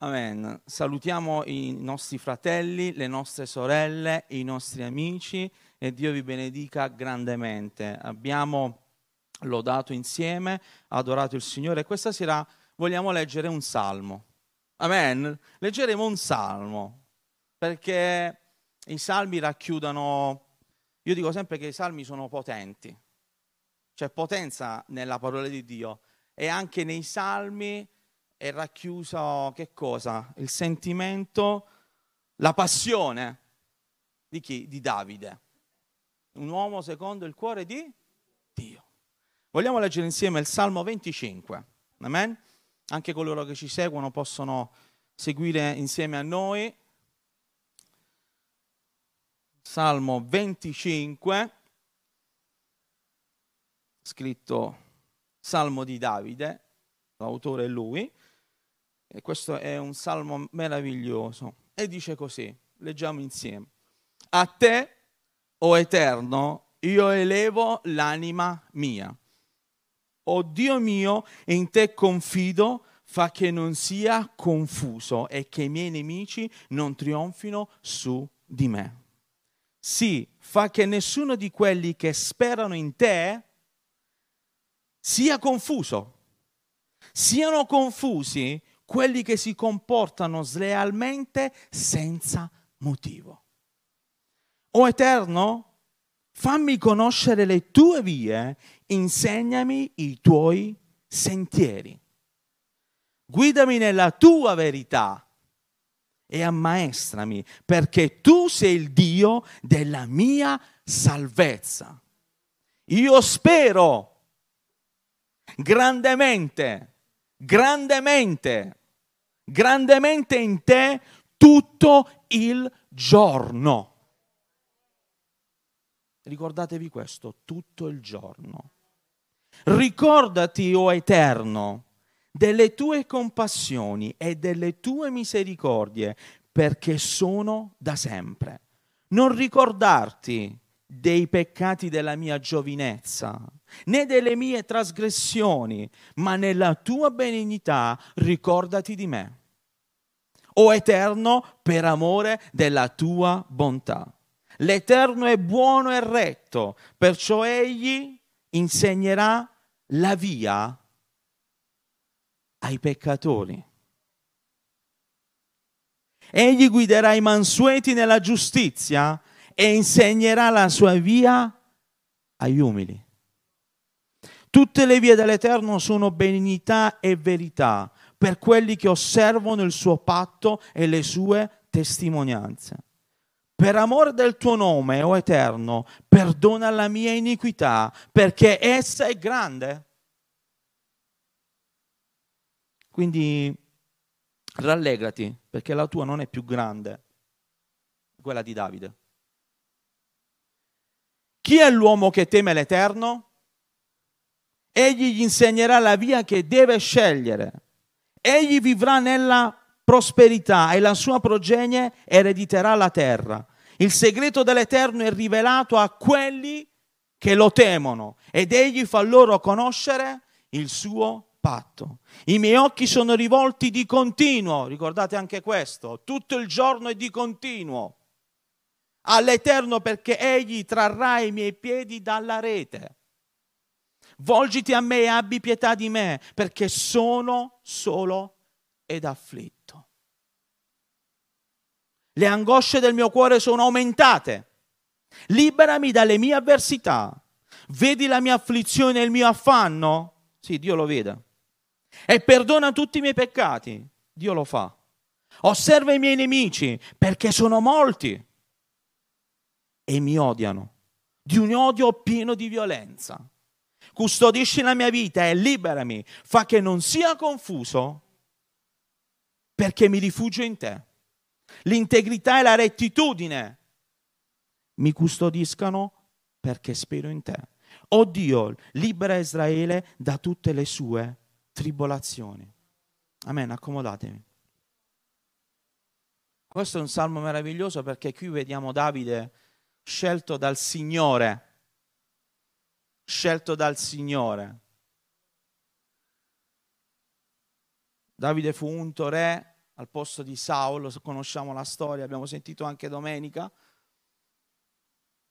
Amen. Salutiamo i nostri fratelli, le nostre sorelle, i nostri amici e Dio vi benedica grandemente. Abbiamo lodato insieme, adorato il Signore e questa sera vogliamo leggere un salmo. Amen. Leggeremo un salmo perché i salmi racchiudono, io dico sempre che i salmi sono potenti, c'è potenza nella parola di Dio e anche nei salmi è racchiuso che cosa? Il sentimento, la passione di chi? Di Davide, un uomo secondo il cuore di Dio. Vogliamo leggere insieme il Salmo 25, amen? Anche coloro che ci seguono possono seguire insieme a noi. Salmo 25, scritto Salmo di Davide, l'autore è lui. E questo è un salmo meraviglioso e dice così, leggiamo insieme. A te, o Eterno, io elevo l'anima mia. O Dio mio, in te confido, fa che non sia confuso e che i miei nemici non trionfino su di me. Sì, fa che nessuno di quelli che sperano in te sia confuso. Siano confusi quelli che si comportano slealmente senza motivo. O Eterno, fammi conoscere le tue vie, insegnami i tuoi sentieri. Guidami nella tua verità e ammaestrami, perché tu sei il Dio della mia salvezza. Io spero grandemente, grandemente in te tutto il giorno. Ricordatevi questo, tutto il giorno. Ricordati, o Eterno, delle tue compassioni e delle tue misericordie, perché sono da sempre. Non ricordarti dei peccati della mia giovinezza, né delle mie trasgressioni, ma nella tua benignità ricordati di me. O Eterno, per amore della tua bontà. L'Eterno è buono e retto, perciò Egli insegnerà la via ai peccatori. Egli guiderà i mansueti nella giustizia e insegnerà la sua via agli umili. Tutte le vie dell'Eterno sono benignità e verità per quelli che osservano il suo patto e le sue testimonianze. Per amore del tuo nome, o Eterno, perdona la mia iniquità, perché essa è grande. Quindi rallegrati, perché la tua non è più grande, quella di Davide. Chi è l'uomo che teme l'Eterno? Egli gli insegnerà la via che deve scegliere. Egli vivrà nella prosperità e la sua progenie erediterà la terra. Il segreto dell'Eterno è rivelato a quelli che lo temono ed egli fa loro conoscere il suo patto. I miei occhi sono rivolti di continuo, ricordate anche questo, tutto il giorno e di continuo, all'Eterno perché egli trarrà i miei piedi dalla rete. Volgiti a me e abbi pietà di me, perché sono solo ed afflitto. Le angosce del mio cuore sono aumentate. Liberami dalle mie avversità. Vedi la mia afflizione e il mio affanno? Sì, Dio lo vede. E perdona tutti i miei peccati. Dio lo fa. Osserva i miei nemici, perché sono molti e mi odiano, di un odio pieno di violenza. Custodisci la mia vita e liberami, fa che non sia confuso, perché mi rifugio in te. L'integrità e la rettitudine mi custodiscano, perché spero in te. O Dio, libera Israele da tutte le sue tribolazioni. Amen, accomodatevi. Questo è un salmo meraviglioso perché qui vediamo Davide scelto dal Signore. Scelto dal Signore. Davide fu unto re al posto di Saulo, conosciamo la storia, abbiamo sentito anche domenica.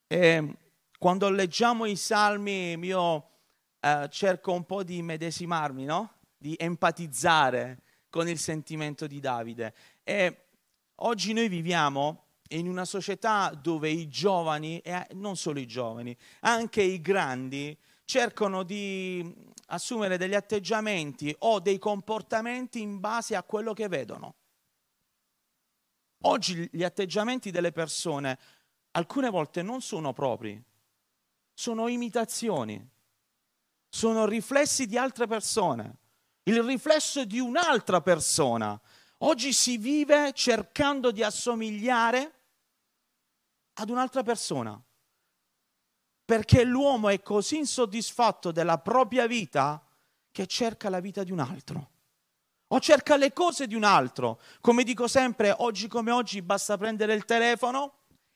E quando leggiamo i salmi io cerco un po' di medesimarmi, no? Di empatizzare con il sentimento di Davide. E oggi noi viviamo in una società dove i giovani, e non solo i giovani, anche i grandi, cercano di assumere degli atteggiamenti o dei comportamenti in base a quello che vedono. Oggi gli atteggiamenti delle persone alcune volte non sono propri, sono imitazioni, sono riflessi di altre persone, il riflesso di un'altra persona. Oggi si vive cercando di assomigliare ad un'altra persona, perché l'uomo è così insoddisfatto della propria vita che cerca la vita di un altro o cerca le cose di un altro. Come dico sempre, oggi come oggi basta prendere il telefono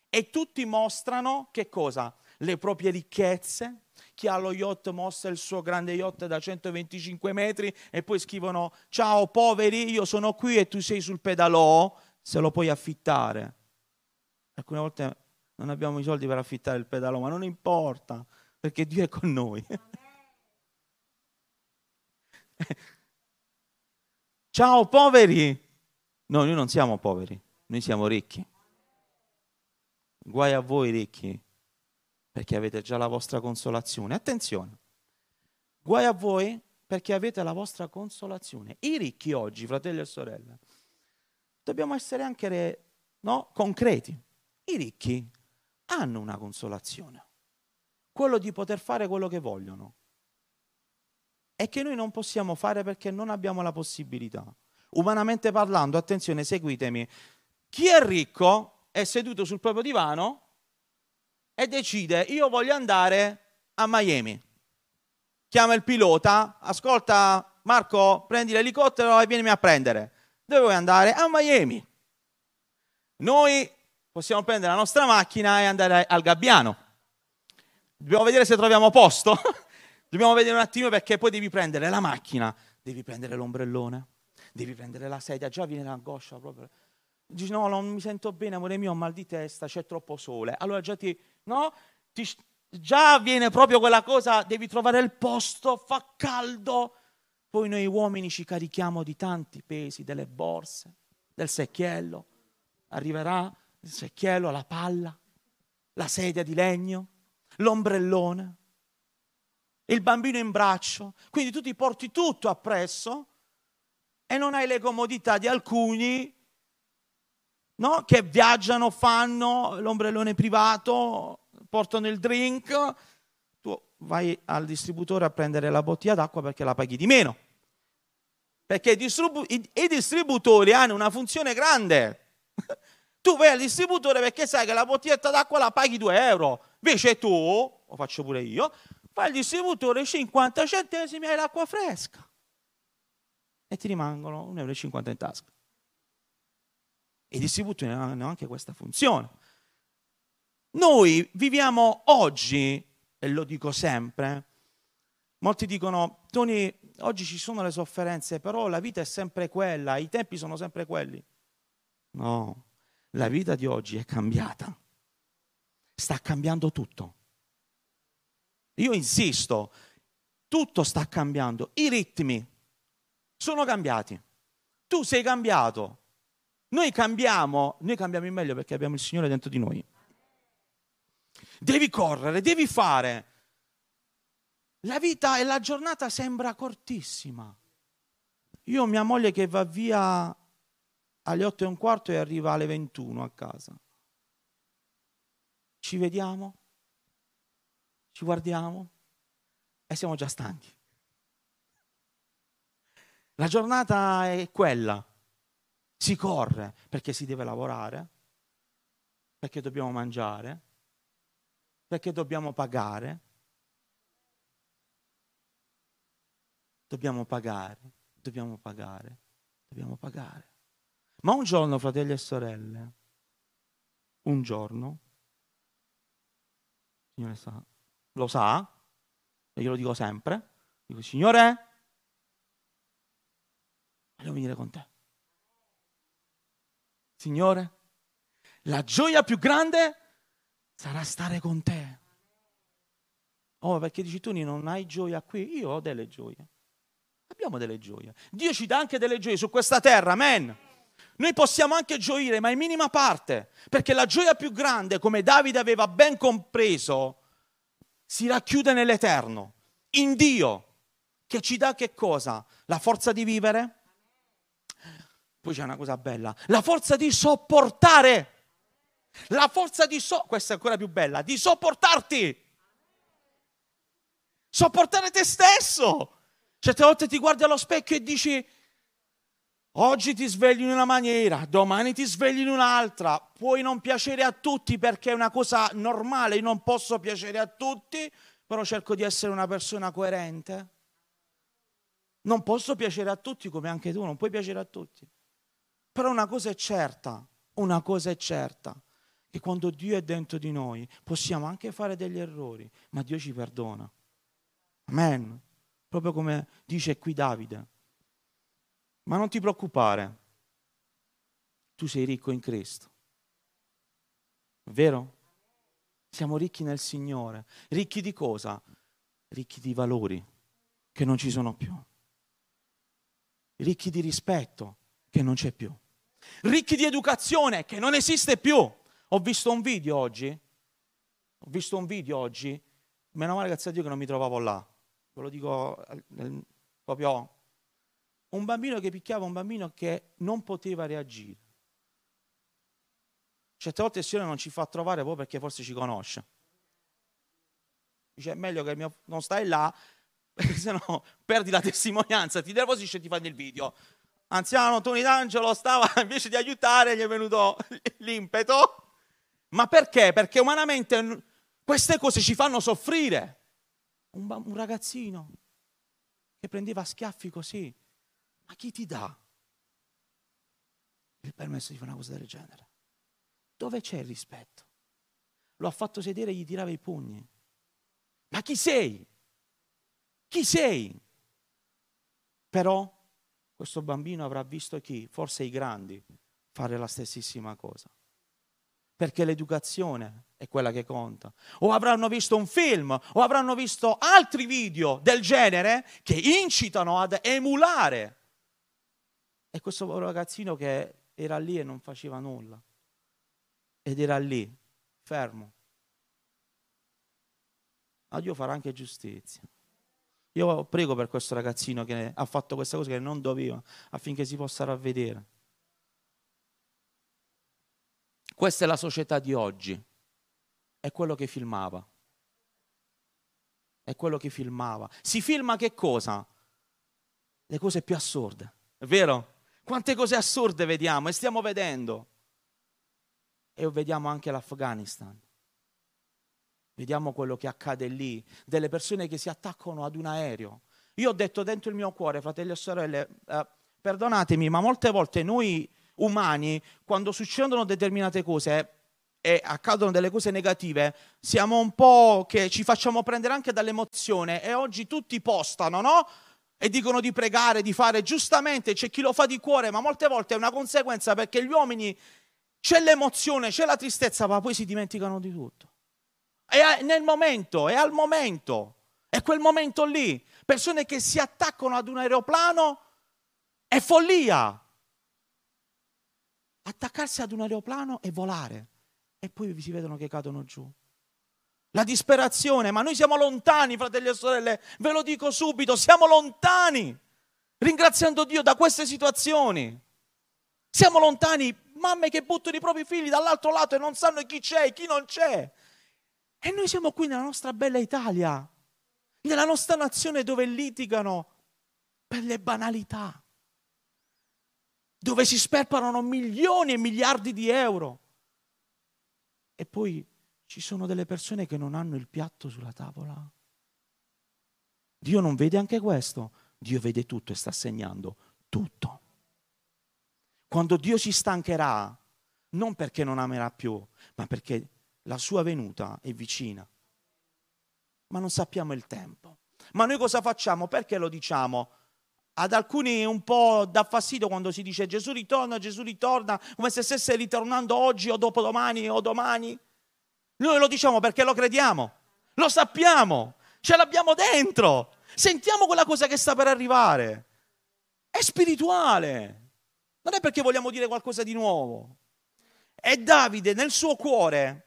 e tutti mostrano che cosa? Le proprie ricchezze. Chi ha lo yacht mostra il suo grande yacht da 125 metri e poi scrivono: ciao poveri, io sono qui e tu sei sul pedalò, se lo puoi affittare. Alcune volte non abbiamo i soldi per affittare il pedalò, ma non importa, perché Dio è con noi. Ciao poveri! No, noi non siamo poveri, noi siamo ricchi. Guai a voi ricchi, perché avete già la vostra consolazione. Attenzione, guai a voi perché avete la vostra consolazione. I ricchi oggi, fratelli e sorelle, dobbiamo essere anche, no, concreti. I ricchi hanno una consolazione, quello di poter fare quello che vogliono e che noi non possiamo fare perché non abbiamo la possibilità. Umanamente parlando, attenzione, seguitemi, chi è ricco è seduto sul proprio divano e decide: io voglio andare a Miami. Chiama il pilota: ascolta Marco, prendi l'elicottero e vienimi a prendere. Dove vuoi andare? A Miami. Noi possiamo prendere la nostra macchina e andare al Gabbiano. Dobbiamo vedere se troviamo posto. Dobbiamo vedere un attimo, perché poi devi prendere la macchina, devi prendere l'ombrellone, devi prendere la sedia, già viene l'angoscia proprio. Dici: no, non mi sento bene, amore mio, ho mal di testa, c'è troppo sole. Allora già già viene proprio quella cosa, devi trovare il posto, fa caldo. Poi noi uomini ci carichiamo di tanti pesi, delle borse, del secchiello. Arriverà il secchiello, la palla, la sedia di legno, l'ombrellone, il bambino in braccio. Quindi tu ti porti tutto appresso e non hai le comodità di alcuni, no? Che viaggiano, fanno l'ombrellone privato, portano il drink, tu vai al distributore a prendere la bottiglia d'acqua perché la paghi di meno, perché i distributori hanno una funzione grande. Tu vai al distributore perché sai che la bottiglietta d'acqua la paghi 2 euro, invece tu, lo faccio pure io, vai al distributore 50 centesimi e hai l'acqua fresca e ti rimangono 1,50 euro in tasca. I distributori hanno anche questa funzione. Noi viviamo oggi, e lo dico sempre, molti dicono: Tony, oggi ci sono le sofferenze, però la vita è sempre quella, i tempi sono sempre quelli. No, la vita di oggi è cambiata, sta cambiando tutto. Io insisto, tutto sta cambiando, i ritmi sono cambiati, tu sei cambiato. Noi cambiamo in meglio perché abbiamo il Signore dentro di noi. Devi correre, devi fare. La vita e la giornata sembra cortissima. Io ho mia moglie che va via alle 8:15 e arriva alle 21 a casa. Ci vediamo, ci guardiamo e siamo già stanchi. La giornata è quella. Si corre perché si deve lavorare, perché dobbiamo mangiare, perché dobbiamo pagare. Dobbiamo pagare, dobbiamo pagare, dobbiamo pagare. Ma un giorno, fratelli e sorelle, un giorno, il Signore lo sa, e io lo dico sempre, dico: Signore, voglio venire con te. Signore, la gioia più grande sarà stare con te. Oh, perché dici tu non hai gioia qui? Io ho delle gioie. Abbiamo delle gioie. Dio ci dà anche delle gioie su questa terra, amen. Noi possiamo anche gioire, ma in minima parte, perché la gioia più grande, come Davide aveva ben compreso, si racchiude nell'eterno, in Dio, che ci dà che cosa? La forza di vivere. Poi c'è una cosa bella, la forza di sopportare. La forza di questa è ancora più bella, di sopportarti. Sopportare te stesso. Certe volte ti guardi allo specchio e dici: oggi ti svegli in una maniera, domani ti svegli in un'altra, puoi non piacere a tutti perché è una cosa normale, io non posso piacere a tutti, però cerco di essere una persona coerente. Non posso piacere a tutti come anche tu, non puoi piacere a tutti. Però una cosa è certa, che quando Dio è dentro di noi possiamo anche fare degli errori, ma Dio ci perdona. Amen. Proprio come dice qui Davide. Ma non ti preoccupare, tu sei ricco in Cristo, vero? Siamo ricchi nel Signore, ricchi di cosa? Ricchi di valori che non ci sono più, ricchi di rispetto che non c'è più, ricchi di educazione che non esiste più. Ho visto un video oggi, meno male grazie a Dio che non mi trovavo là, ve lo dico proprio. Un bambino che picchiava un bambino che non poteva reagire. Certe volte il Signore non ci fa trovare poi perché forse ci conosce. Dice, è meglio che non stai là, perché sennò perdi la testimonianza, ti nervosisci e ti fanno il video. Anziano Tony D'Angelo stava, invece di aiutare, gli è venuto l'impeto. Ma perché? Perché umanamente queste cose ci fanno soffrire. Un ragazzino che prendeva schiaffi così. Ma chi ti dà il permesso di fare una cosa del genere? Dove c'è il rispetto? Lo ha fatto sedere e gli tirava i pugni. Ma chi sei? Chi sei? Però questo bambino avrà visto chi? Forse i grandi fare la stessissima cosa. Perché l'educazione è quella che conta. O avranno visto un film, o avranno visto altri video del genere che incitano ad emulare. E questo ragazzino che era lì e non faceva nulla, ed era lì, fermo. Ma Dio farà anche giustizia. Io prego per questo ragazzino che ha fatto questa cosa che non doveva, affinché si possa ravvedere. Questa è la società di oggi. È quello che filmava. È quello che filmava. Si filma che cosa? Le cose più assurde. È vero? Quante cose assurde vediamo e stiamo vedendo. E vediamo anche l'Afghanistan. Vediamo quello che accade lì, delle persone che si attaccano ad un aereo. Io ho detto dentro il mio cuore, fratelli e sorelle, perdonatemi, ma molte volte noi umani, quando succedono determinate cose e accadono delle cose negative, siamo un po' che ci facciamo prendere anche dall'emozione, e oggi tutti postano, no? E dicono di pregare, di fare, giustamente c'è chi lo fa di cuore, ma molte volte è una conseguenza, perché gli uomini, c'è l'emozione, c'è la tristezza, ma poi si dimenticano di tutto. È nel momento, è al momento, è quel momento lì. Persone che si attaccano ad un aeroplano è follia. Attaccarsi ad un aeroplano e volare, e poi si vedono che cadono giù. La disperazione, ma noi siamo lontani, fratelli e sorelle, ve lo dico subito, siamo lontani, ringraziando Dio, da queste situazioni. Siamo lontani, mamme che buttano i propri figli dall'altro lato e non sanno chi c'è e chi non c'è. E noi siamo qui nella nostra bella Italia, nella nostra nazione, dove litigano per le banalità, dove si sperperano milioni e miliardi di euro. E poi ci sono delle persone che non hanno il piatto sulla tavola. Dio non vede anche questo. Dio vede tutto e sta segnando tutto. Quando Dio si stancherà, non perché non amerà più, ma perché la sua venuta è vicina. Ma non sappiamo il tempo. Ma noi cosa facciamo? Perché lo diciamo? Ad alcuni un po' dà fastidio quando si dice Gesù ritorna, come se stesse ritornando oggi o dopodomani o domani. Noi lo diciamo perché lo crediamo, lo sappiamo, ce l'abbiamo dentro, sentiamo quella cosa che sta per arrivare. È spirituale, non è perché vogliamo dire qualcosa di nuovo. E Davide nel suo cuore,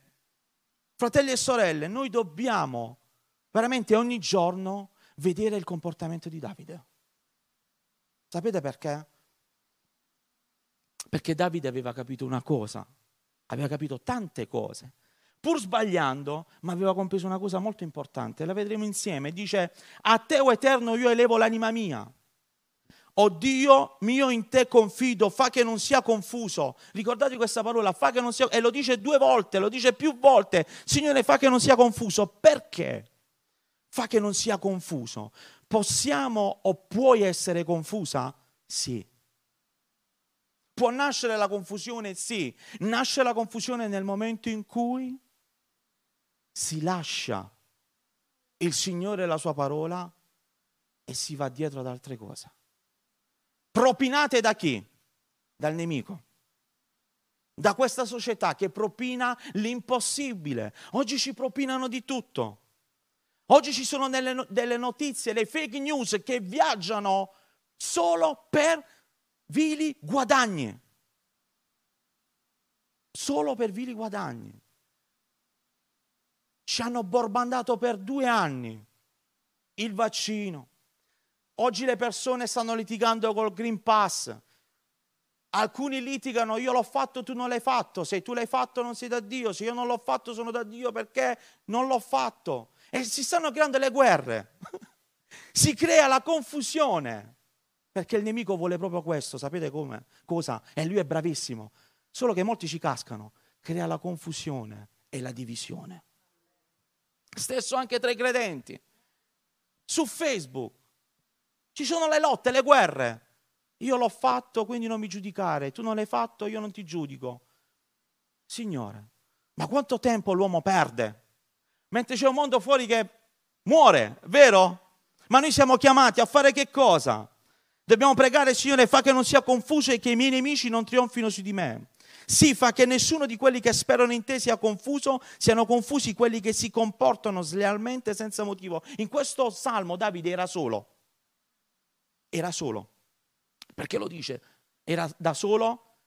fratelli e sorelle, noi dobbiamo veramente ogni giorno vedere il comportamento di Davide. Sapete perché? Perché Davide aveva capito una cosa, aveva capito tante cose, pur sbagliando, ma aveva compreso una cosa molto importante, la vedremo insieme. Dice: a te, o Eterno, io elevo l'anima mia. O Dio mio, in te confido, fa che non sia confuso. Ricordate questa parola, fa che non sia, e lo dice 2 volte, lo dice più volte. Signore, fa che non sia confuso. Perché? Fa che non sia confuso. Possiamo o puoi essere confusa? Sì. Può nascere la confusione? Sì. Nasce la confusione nel momento in cui si lascia il Signore e la sua parola e si va dietro ad altre cose. Propinate da chi? Dal nemico. Da questa società che propina l'impossibile. Oggi ci propinano di tutto. Oggi ci sono delle notizie, le fake news che viaggiano solo per vili guadagni. Solo per vili guadagni. Ci hanno borbandato per 2 anni il vaccino. Oggi le persone stanno litigando col Green Pass. Alcuni litigano: io l'ho fatto, tu non l'hai fatto. Se tu l'hai fatto non sei da Dio. Se io non l'ho fatto sono da Dio perché non l'ho fatto. E si stanno creando le guerre. Si crea la confusione. Perché il nemico vuole proprio questo. Sapete come? Cosa? E lui è bravissimo. Solo che molti ci cascano. Crea la confusione e la divisione. Stesso anche tra i credenti. Su Facebook. Ci sono le lotte, le guerre. Io l'ho fatto, quindi non mi giudicare. Tu non l'hai fatto, io non ti giudico. Signore, ma quanto tempo l'uomo perde? Mentre c'è un mondo fuori che muore, vero? Ma noi siamo chiamati a fare che cosa? Dobbiamo pregare: Signore, fa che non sia confuso e che i miei nemici non trionfino su di me. Sì, fa che nessuno di quelli che sperano in te sia confuso, siano confusi quelli che si comportano slealmente senza motivo. In questo salmo Davide era solo. Era solo, perché lo dice, era da solo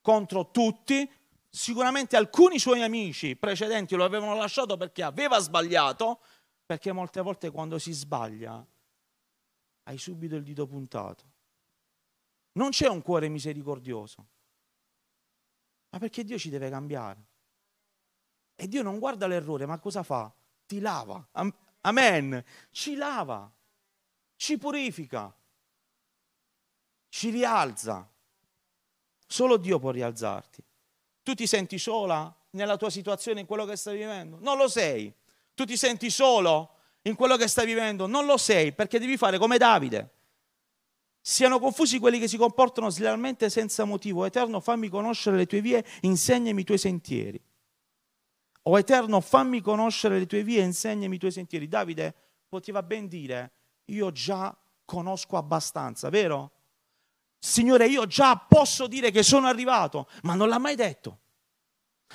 contro tutti. Sicuramente alcuni suoi amici precedenti lo avevano lasciato perché aveva sbagliato, perché molte volte quando si sbaglia hai subito il dito puntato. Non c'è un cuore misericordioso, ma perché Dio ci deve cambiare. E Dio non guarda l'errore, ma cosa fa? Ti lava, amen, ci lava, ci purifica. Ci rialza. Solo Dio può rialzarti. Tu ti senti sola nella tua situazione, in quello che stai vivendo? Non lo sei. Tu ti senti solo in quello che stai vivendo? Non lo sei, perché devi fare come Davide. Siano confusi quelli che si comportano slealmente senza motivo. Eterno, fammi conoscere le tue vie, insegnami i tuoi sentieri. O Eterno, fammi conoscere le tue vie, insegnami i tuoi sentieri. Davide poteva ben dire: io già conosco abbastanza, vero? Signore, io già posso dire che sono arrivato, ma non l'ha mai detto.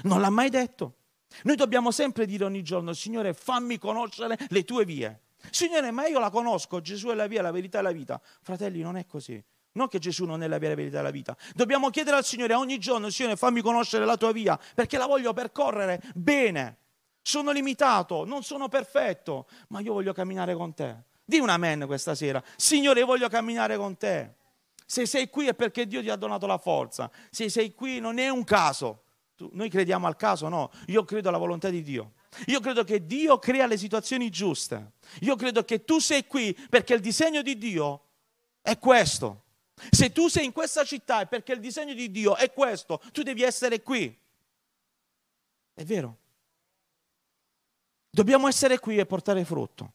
Non l'ha mai detto. Noi dobbiamo sempre dire ogni giorno: Signore, fammi conoscere le tue vie. Signore, ma io la conosco, Gesù è la via, la verità e la vita. Fratelli, non è così. Non che Gesù non è la via, la verità e la vita. Dobbiamo chiedere al Signore ogni giorno: Signore, fammi conoscere la tua via, perché la voglio percorrere bene. Sono limitato, non sono perfetto, ma io voglio camminare con te. Dì un amen questa sera. Signore, voglio camminare con te. Se sei qui è perché Dio ti ha donato la forza. Se sei qui non è un caso. Noi crediamo al caso, no. Io credo alla volontà di Dio. Io credo che Dio crea le situazioni giuste. Io credo che tu sei qui perché il disegno di Dio è questo. Se tu sei in questa città è perché il disegno di Dio è questo. Tu devi essere qui. È vero. Dobbiamo essere qui e portare frutto.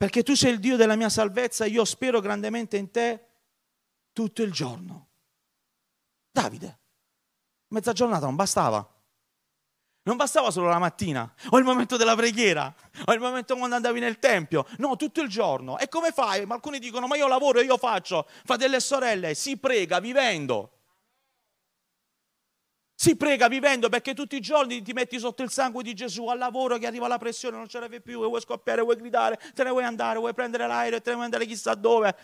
Perché tu sei il Dio della mia salvezza, io spero grandemente in te tutto il giorno. Davide, mezza giornata non bastava. Non bastava solo la mattina, o il momento della preghiera, o il momento quando andavi nel tempio, no, tutto il giorno. E come fai? Ma alcuni dicono, ma io lavoro, io faccio. Fratelli e sorelle, si prega vivendo. Si prega vivendo, perché tutti i giorni ti metti sotto il sangue di Gesù, al lavoro che arriva la pressione, non ce la fai più, e vuoi scoppiare, vuoi gridare, te ne vuoi andare, vuoi prendere l'aereo e te ne vuoi andare chissà dove.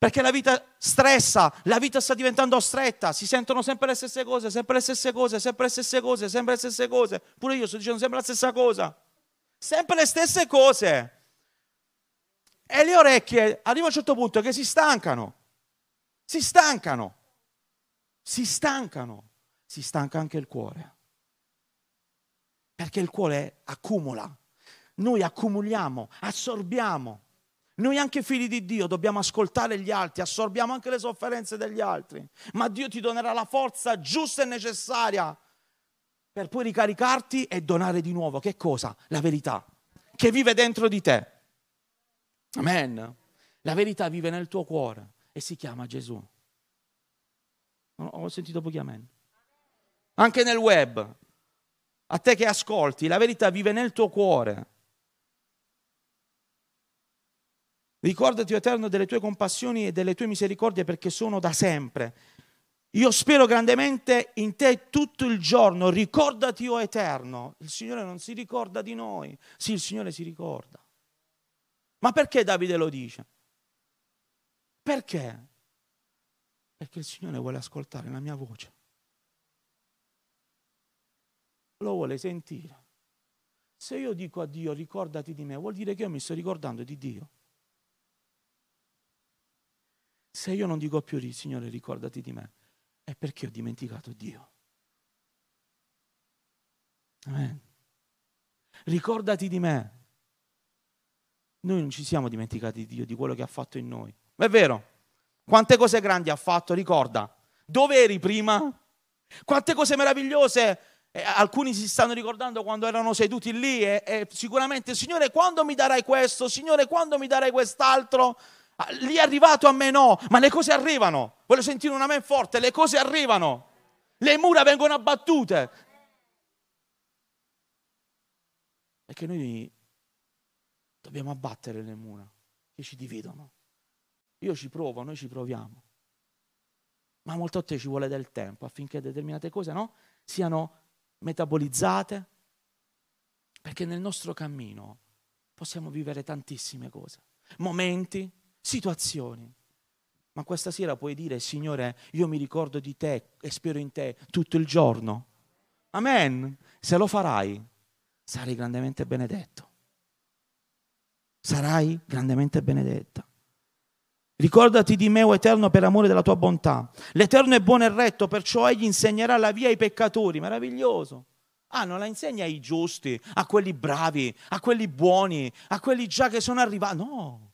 Perché la vita stressa, la vita sta diventando stretta, si sentono sempre le stesse cose, sempre le stesse cose, sempre le stesse cose, sempre le stesse cose. Pure io sto dicendo sempre la stessa cosa. Sempre le stesse cose. E le orecchie arriva a un certo punto che si stancano. Si stancano. Si stancano. Si stanca anche il cuore. Perché il cuore accumula. Noi accumuliamo, assorbiamo. Noi anche figli di Dio dobbiamo ascoltare gli altri, assorbiamo anche le sofferenze degli altri, ma Dio ti donerà la forza giusta e necessaria per poi ricaricarti e donare di nuovo, che cosa? La verità, che vive dentro di te. Amen. La verità vive nel tuo cuore e si chiama Gesù. Ho sentito pochi amen. Anche nel web, a te che ascolti, la verità vive nel tuo cuore. Ricordati, Eterno, delle tue compassioni e delle tue misericordie, perché sono da sempre. Io spero grandemente in te tutto il giorno. Ricordati, o Eterno. Il Signore non si ricorda di noi. Sì, il Signore si ricorda. Ma perché Davide lo dice? Perché? Perché il Signore vuole ascoltare la mia voce. Lo vuole sentire. Se io dico a Dio ricordati di me, vuol dire che io mi sto ricordando di Dio. Se io non dico più, Signore, ricordati di me, è perché ho dimenticato Dio. Amen. Ricordati di me. Noi non ci siamo dimenticati di Dio, di quello che ha fatto in noi. Ma è vero. Quante cose grandi ha fatto, ricorda. Dove eri prima? Quante cose meravigliose. Alcuni si stanno ricordando quando erano seduti lì e sicuramente, Signore, quando mi darai questo? Signore, quando mi darai quest'altro? Lì è arrivato, a me no, ma le cose arrivano. Voglio sentire un amen forte, le cose arrivano. Le mura vengono abbattute. Perché noi dobbiamo abbattere le mura che ci dividono. Io ci provo, noi ci proviamo. Ma molto a te ci vuole del tempo affinché determinate cose, no, siano metabolizzate. Perché nel nostro cammino possiamo vivere tantissime cose. Momenti, situazioni, ma questa sera puoi dire, Signore, io mi ricordo di te e spero in te tutto il giorno. Amen. Se lo farai, sarai grandemente benedetto. Sarai grandemente benedetta. Ricordati di me, o Eterno, per amore della tua bontà. L'Eterno è buono e retto, perciò egli insegnerà la via ai peccatori. Meraviglioso. Ah, non la insegna ai giusti, a quelli bravi, a quelli buoni, a quelli già che sono arrivati. No.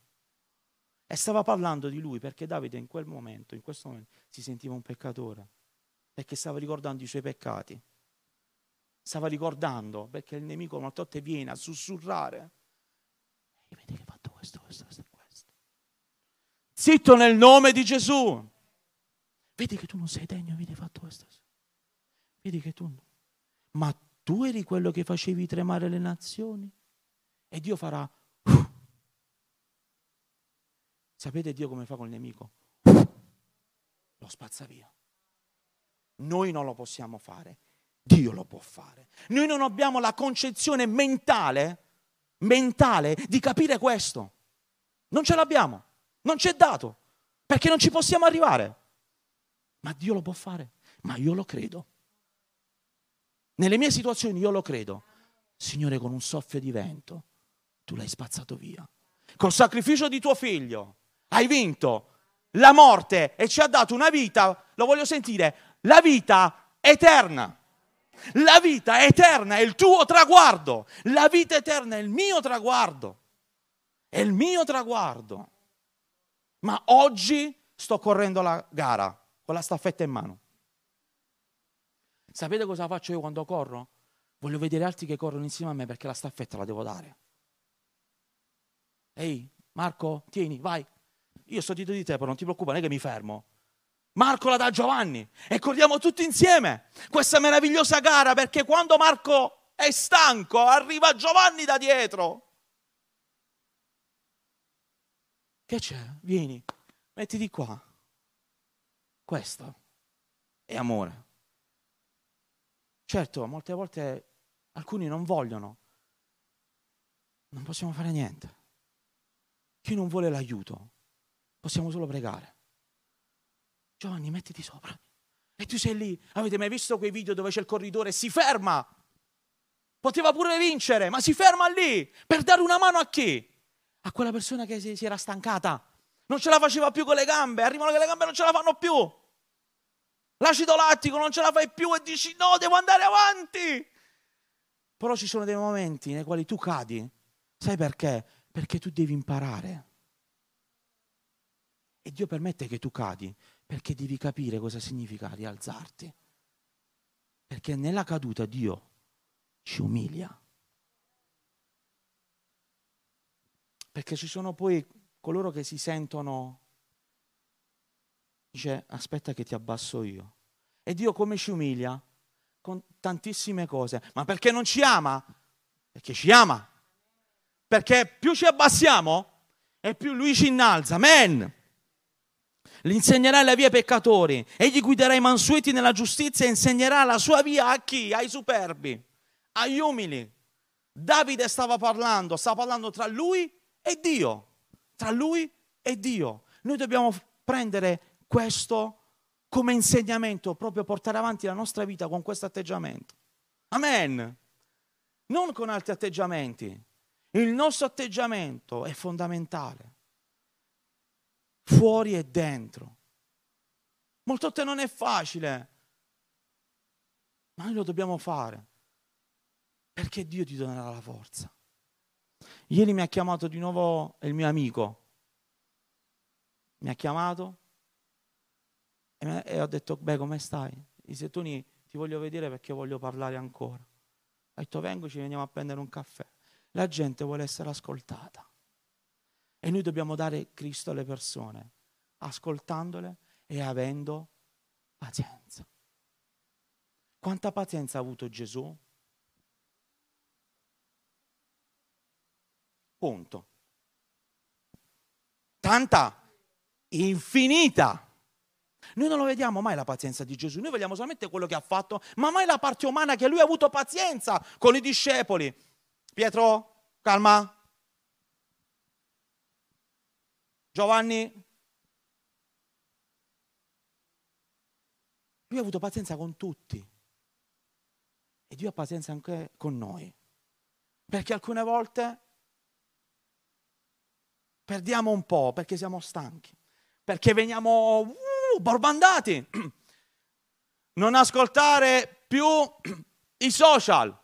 E stava parlando di lui, perché Davide in quel momento, in questo momento, si sentiva un peccatore, perché stava ricordando i suoi peccati. Stava ricordando, perché il nemico molte volte viene a sussurrare. E vedi che ha fatto questo, questo, questo, questo. Zitto nel nome di Gesù. Vedi che tu non sei degno, vedi hai fatto questo. Vedi che tu non. Ma tu eri quello che facevi tremare le nazioni. E Dio farà. Sapete Dio come fa col nemico? Lo spazza via. Noi non lo possiamo fare, Dio lo può fare. Noi non abbiamo la concezione mentale di capire questo. Non ce l'abbiamo, non ci è dato, perché non ci possiamo arrivare. Ma Dio lo può fare, ma io lo credo. Nelle mie situazioni io lo credo. Signore, con un soffio di vento, tu l'hai spazzato via. Col sacrificio di tuo figlio. Hai vinto la morte e ci ha dato una vita, lo voglio sentire, la vita eterna. La vita eterna è il tuo traguardo. La vita eterna è il mio traguardo. È il mio traguardo. Ma oggi sto correndo la gara con la staffetta in mano. Sapete cosa faccio io quando corro? Voglio vedere altri che corrono insieme a me, perché la staffetta la devo dare. Ehi, Marco, tieni, vai. Io sto dietro di te, però non ti preoccupare, non è che mi fermo. Marco la dà a Giovanni e corriamo tutti insieme questa meravigliosa gara, perché quando Marco è stanco arriva Giovanni da dietro. Che c'è? Vieni, mettiti qua. Questo è amore. Certo, molte volte alcuni non vogliono, non possiamo fare niente. Chi non vuole l'aiuto, possiamo solo pregare. Giovanni, mettiti sopra. E tu sei lì. Avete mai visto quei video dove c'è il corridore? Si ferma. Poteva pure vincere, ma si ferma lì per dare una mano a chi? A quella persona che si era stancata. Non ce la faceva più con le gambe. Arrivano che le gambe non ce la fanno più. L'acido lattico non ce la fai più e dici no, devo andare avanti. Però ci sono dei momenti nei quali tu cadi. Sai perché? Perché tu devi imparare. E Dio permette che tu cadi perché devi capire cosa significa rialzarti. Perché nella caduta Dio ci umilia. Perché ci sono poi coloro che si sentono, dice aspetta che ti abbasso io. E Dio come ci umilia? Con tantissime cose. Ma perché non ci ama? Perché ci ama. Perché più ci abbassiamo e più Lui ci innalza. Amen. Gli insegnerai la via ai peccatori, egli guiderà i mansueti nella giustizia e insegnerà la sua via a chi? Ai superbi, agli umili. Davide stava parlando tra lui e Dio, tra lui e Dio. Noi dobbiamo prendere questo come insegnamento, proprio portare avanti la nostra vita con questo atteggiamento. Amen. Non con altri atteggiamenti. Il nostro atteggiamento è fondamentale. Fuori e dentro. Molto te non è facile, ma noi lo dobbiamo fare perché Dio ti donerà la forza. Ieri mi ha chiamato di nuovo il mio amico, mi ha chiamato e ho detto beh, come stai? Dice Tony, ti voglio vedere perché voglio parlare ancora. Ho detto vengo, ci veniamo a prendere un caffè. La gente vuole essere ascoltata. E noi dobbiamo dare Cristo alle persone, ascoltandole e avendo pazienza. Quanta pazienza ha avuto Gesù? Punto. Tanta, infinita. Noi non lo vediamo mai la pazienza di Gesù, noi vediamo solamente quello che ha fatto, ma mai la parte umana che Lui ha avuto pazienza con i discepoli. Pietro, calma. Giovanni, Lui ha avuto pazienza con tutti e Dio ha pazienza anche con noi, perché alcune volte perdiamo un po', perché siamo stanchi, perché veniamo borbandati. Non ascoltare più i social,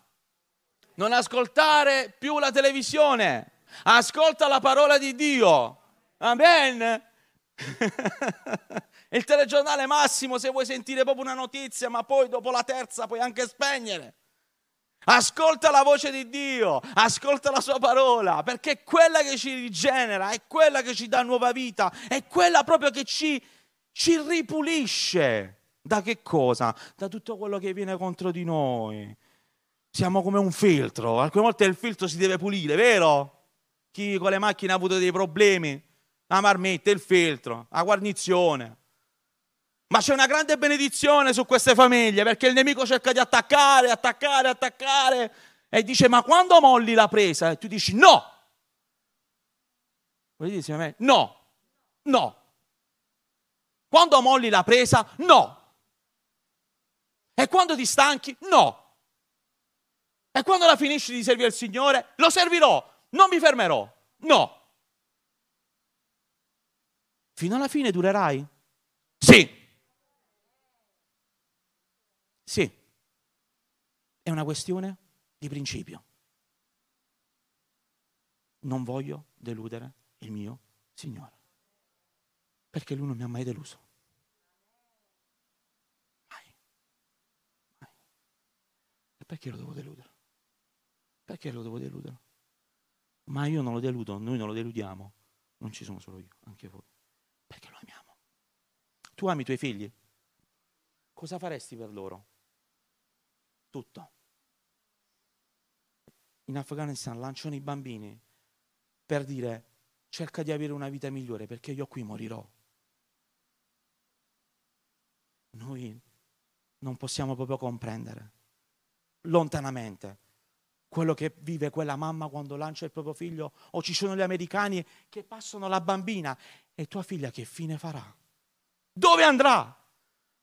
non ascoltare più la televisione, ascolta la parola di Dio. Amen. Il telegiornale massimo se vuoi sentire proprio una notizia, ma poi dopo la terza puoi anche spegnere. Ascolta la voce di Dio, ascolta la sua parola, perché è quella che ci rigenera, è quella che ci dà nuova vita, è quella proprio che ci ripulisce. Da che cosa? Da tutto quello che viene contro di noi. Siamo come un filtro, alcune volte il filtro si deve pulire, vero? Chi con le macchine ha avuto dei problemi? La marmitta, il filtro, la guarnizione. Ma c'è una grande benedizione su queste famiglie, perché il nemico cerca di attaccare e dice ma quando molli la presa? E tu dici no. Vuoi dire a me? No. Quando molli la presa? No. E quando ti stanchi? No. E quando la finisci di servire il Signore? Lo servirò, non mi fermerò. No. Fino alla fine durerai? Sì. Sì. È una questione di principio. Non voglio deludere il mio Signore, perché Lui non mi ha mai deluso. Mai. E perché lo devo deludere? Ma io non lo deludo, noi non lo deludiamo. Non ci sono solo io, anche voi. Perché lo amiamo. tu ami i tuoi figli, cosa faresti per loro? Tutto. In Afghanistan lanciano i bambini per dire cerca di avere una vita migliore perché io qui morirò. Noi non possiamo proprio comprendere lontanamente quello che vive quella mamma quando lancia il proprio figlio, o ci sono gli americani che passano la bambina e tua figlia che fine farà? Dove andrà?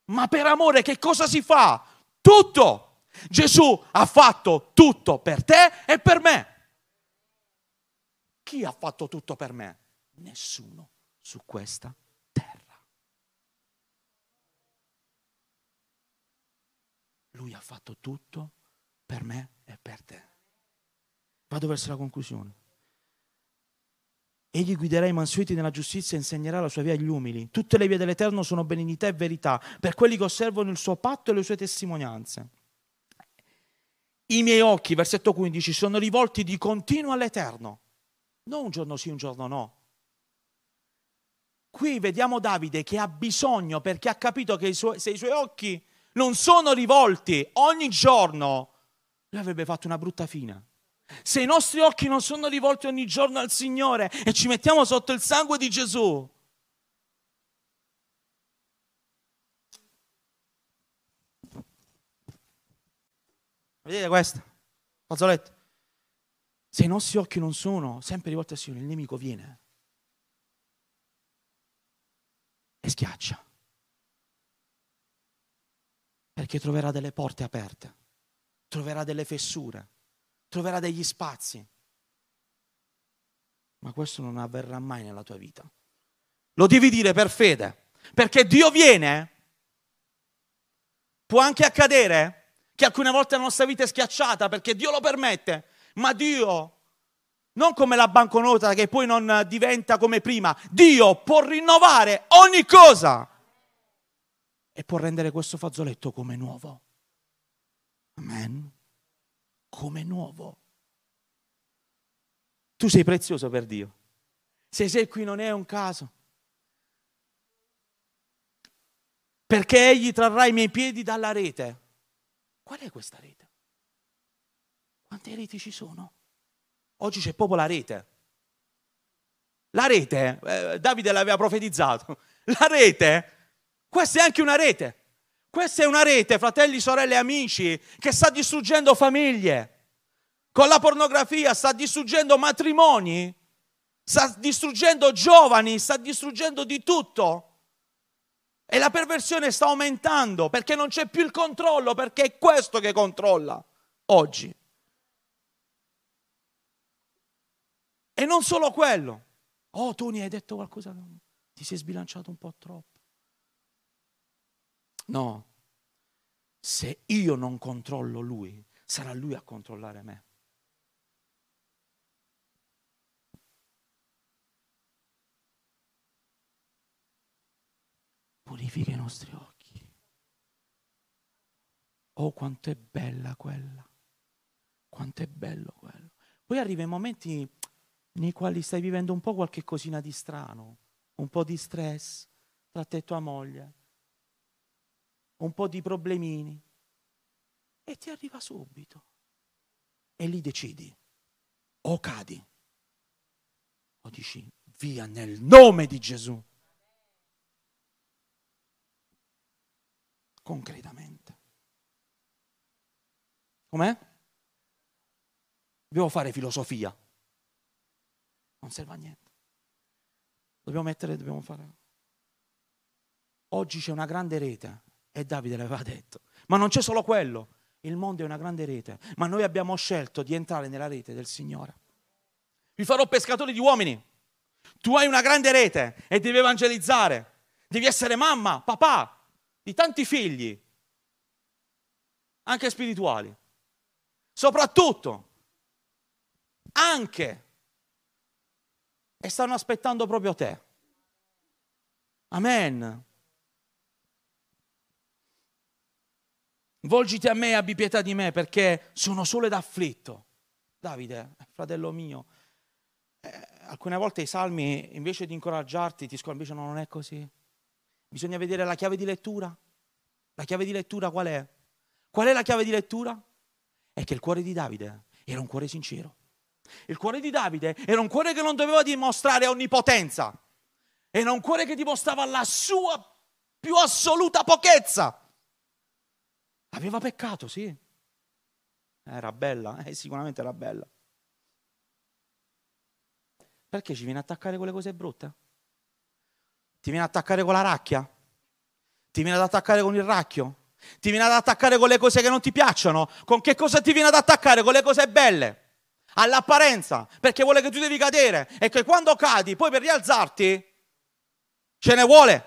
Ma per amore che cosa si fa? Tutto! Gesù ha fatto tutto per te e per me. Chi ha fatto tutto per me? Nessuno su questa terra. Lui ha fatto tutto per me e per te. Vado verso la conclusione. Egli guiderà i mansueti nella giustizia e insegnerà la sua via agli umili. Tutte le vie dell'Eterno sono benignità e verità per quelli che osservano il suo patto e le sue testimonianze. I miei occhi, versetto 15, sono rivolti di continuo all'Eterno. Non un giorno sì, un giorno no. Qui vediamo Davide che ha bisogno, perché ha capito che se i suoi occhi non sono rivolti ogni giorno, lui avrebbe fatto una brutta fine. Se i nostri occhi non sono rivolti ogni giorno al Signore e ci mettiamo sotto il sangue di Gesù, vedete questa? Fazzoletto. Se i nostri occhi non sono sempre rivolti al Signore, il nemico viene e schiaccia. Perché troverà delle porte aperte, troverà delle fessure, troverà degli spazi. Ma questo non avverrà mai nella tua vita. Lo devi dire per fede. Perché Dio viene. Può anche accadere che alcune volte la nostra vita è schiacciata perché Dio lo permette, ma Dio, non come la banconota che poi non diventa come prima, Dio può rinnovare ogni cosa e può rendere questo fazzoletto come nuovo. Amen. Come nuovo. Tu sei prezioso per Dio. Se sei qui non è un caso. Perché Egli trarrà i miei piedi dalla rete. Qual è questa rete? Quante reti ci sono? Oggi c'è proprio la rete. La rete, Davide l'aveva profetizzato, la rete, questa è anche una rete. Questa è una rete, fratelli, sorelle, amici, che sta distruggendo famiglie. Con la pornografia sta distruggendo matrimoni, sta distruggendo giovani, sta distruggendo di tutto. E la perversione sta aumentando perché non c'è più il controllo, perché è questo che controlla oggi. E non solo quello. Oh, Tony, hai detto qualcosa? Ti sei sbilanciato un po' troppo. No. Se io non controllo lui, sarà lui a controllare me. Purifica i nostri occhi. Oh, quanto è bella quella. Quanto è bello quello. Poi arriva i momenti nei quali stai vivendo un po' qualche cosina di strano, un po' di stress tra te e tua moglie, un po' di problemini, e ti arriva subito. E lì decidi, o cadi, o dici, via nel nome di Gesù. Concretamente. Com'è? Dobbiamo fare filosofia. Non serve a niente. Dobbiamo fare. Oggi c'è una grande rete, e Davide l'aveva detto. Ma non c'è solo quello. Il mondo è una grande rete, ma noi abbiamo scelto di entrare nella rete del Signore. Vi farò pescatori di uomini. Tu hai una grande rete e devi evangelizzare. Devi essere mamma, papà di tanti figli, anche spirituali, soprattutto, anche, e stanno aspettando proprio te. Amen. Volgiti a me e abbi pietà di me, perché sono solo ed afflitto. Davide, fratello mio, alcune volte i salmi, invece di incoraggiarti, ti scoraggiano, non è così. Bisogna vedere la chiave di lettura. La chiave di lettura qual è? Qual è la chiave di lettura? È che il cuore di Davide era un cuore sincero. Il cuore di Davide era un cuore che non doveva dimostrare onnipotenza. Era un cuore che dimostrava la sua più assoluta pochezza. Aveva peccato, sì. Era bella, sicuramente era bella. Perché ci viene a attaccare con le cose brutte? Ti viene ad attaccare con la racchia? Ti viene ad attaccare con il racchio? Ti viene ad attaccare con le cose che non ti piacciono? Con che cosa ti viene ad attaccare? Con le cose belle? All'apparenza, perché vuole che tu devi cadere e che quando cadi poi per rialzarti ce ne vuole,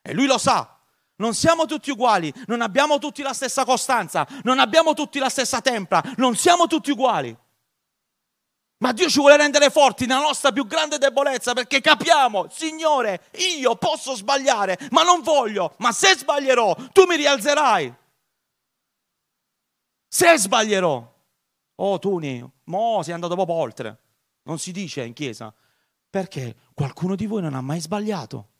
e lui lo sa. Non siamo tutti uguali, non abbiamo tutti la stessa costanza, non abbiamo tutti la stessa tempra, non siamo tutti uguali, ma Dio ci vuole rendere forti nella nostra più grande debolezza, perché capiamo: Signore, io posso sbagliare, ma non voglio, ma se sbaglierò tu mi rialzerai. Se sbaglierò. Oh Tuni, mo sei andato proprio oltre. Non si dice in chiesa, perché qualcuno di voi non ha mai sbagliato.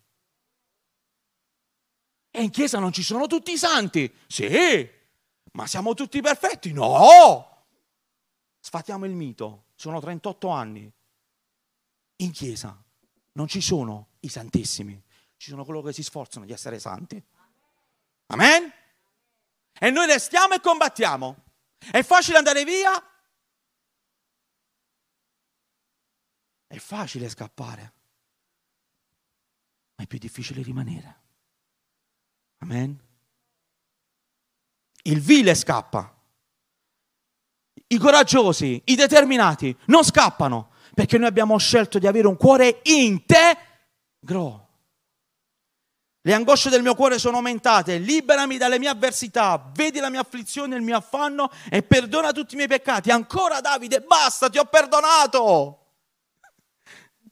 E in chiesa non ci sono tutti i santi. Sì, ma siamo tutti perfetti? No! Sfatiamo il mito. Sono 38 anni. In chiesa non ci sono i santissimi. Ci sono coloro che si sforzano di essere santi. Amen? E noi restiamo e combattiamo. È facile andare via, è facile scappare, ma è più difficile rimanere. Amen. Il vile scappa, i coraggiosi, i determinati non scappano, perché noi abbiamo scelto di avere un cuore integro. Le angosce del mio cuore sono aumentate, liberami dalle mie avversità, vedi la mia afflizione e il mio affanno e perdona tutti i miei peccati. Ancora Davide, basta, ti ho perdonato.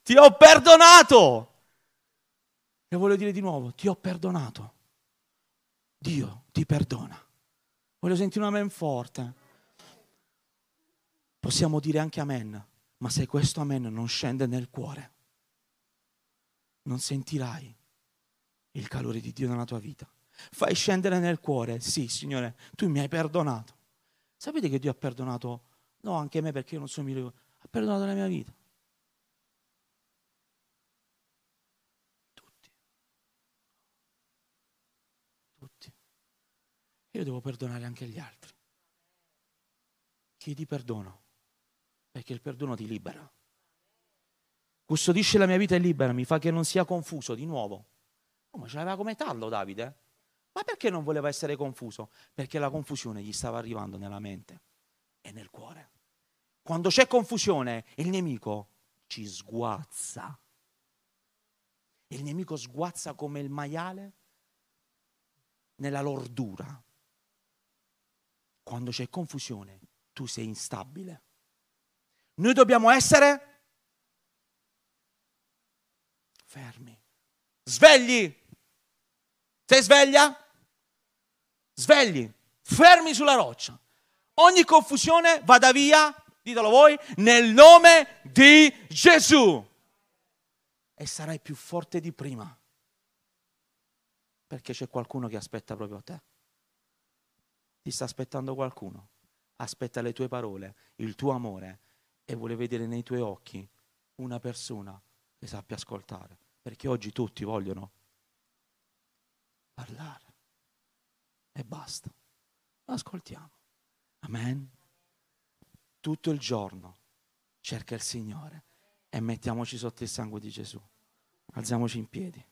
Ti ho perdonato. E voglio dire di nuovo, ti ho perdonato. Dio ti perdona. Voglio sentire un amen forte. Possiamo dire anche amen, ma se questo amen non scende nel cuore, non sentirai il calore di Dio nella tua vita. Fai scendere nel cuore: sì, Signore, tu mi hai perdonato. Sapete che Dio ha perdonato, no, anche me, perché io non sono migliore, ha perdonato la mia vita. Tutti. Io devo perdonare anche gli altri. Chiedi perdono, perché il perdono ti libera. Custodisce la mia vita e liberami, fa che non sia confuso di nuovo. Oh, ma ce l'aveva come tallo Davide? Ma perché non voleva essere confuso? Perché la confusione gli stava arrivando nella mente e nel cuore. Quando c'è confusione, il nemico ci sguazza. Il nemico sguazza come il maiale nella lordura. Quando c'è confusione, tu sei instabile. Noi dobbiamo essere fermi. Svegli, sei sveglia? Svegli, fermi sulla roccia. Ogni confusione vada via, ditelo voi, nel nome di Gesù. E sarai più forte di prima, perché c'è qualcuno che aspetta proprio te. Ti sta aspettando qualcuno, aspetta le tue parole, il tuo amore, e vuole vedere nei tuoi occhi una persona che sappia ascoltare. Perché oggi tutti vogliono parlare e basta. Ascoltiamo. Amen. Tutto il giorno cerca il Signore e mettiamoci sotto il sangue di Gesù. Alziamoci in piedi.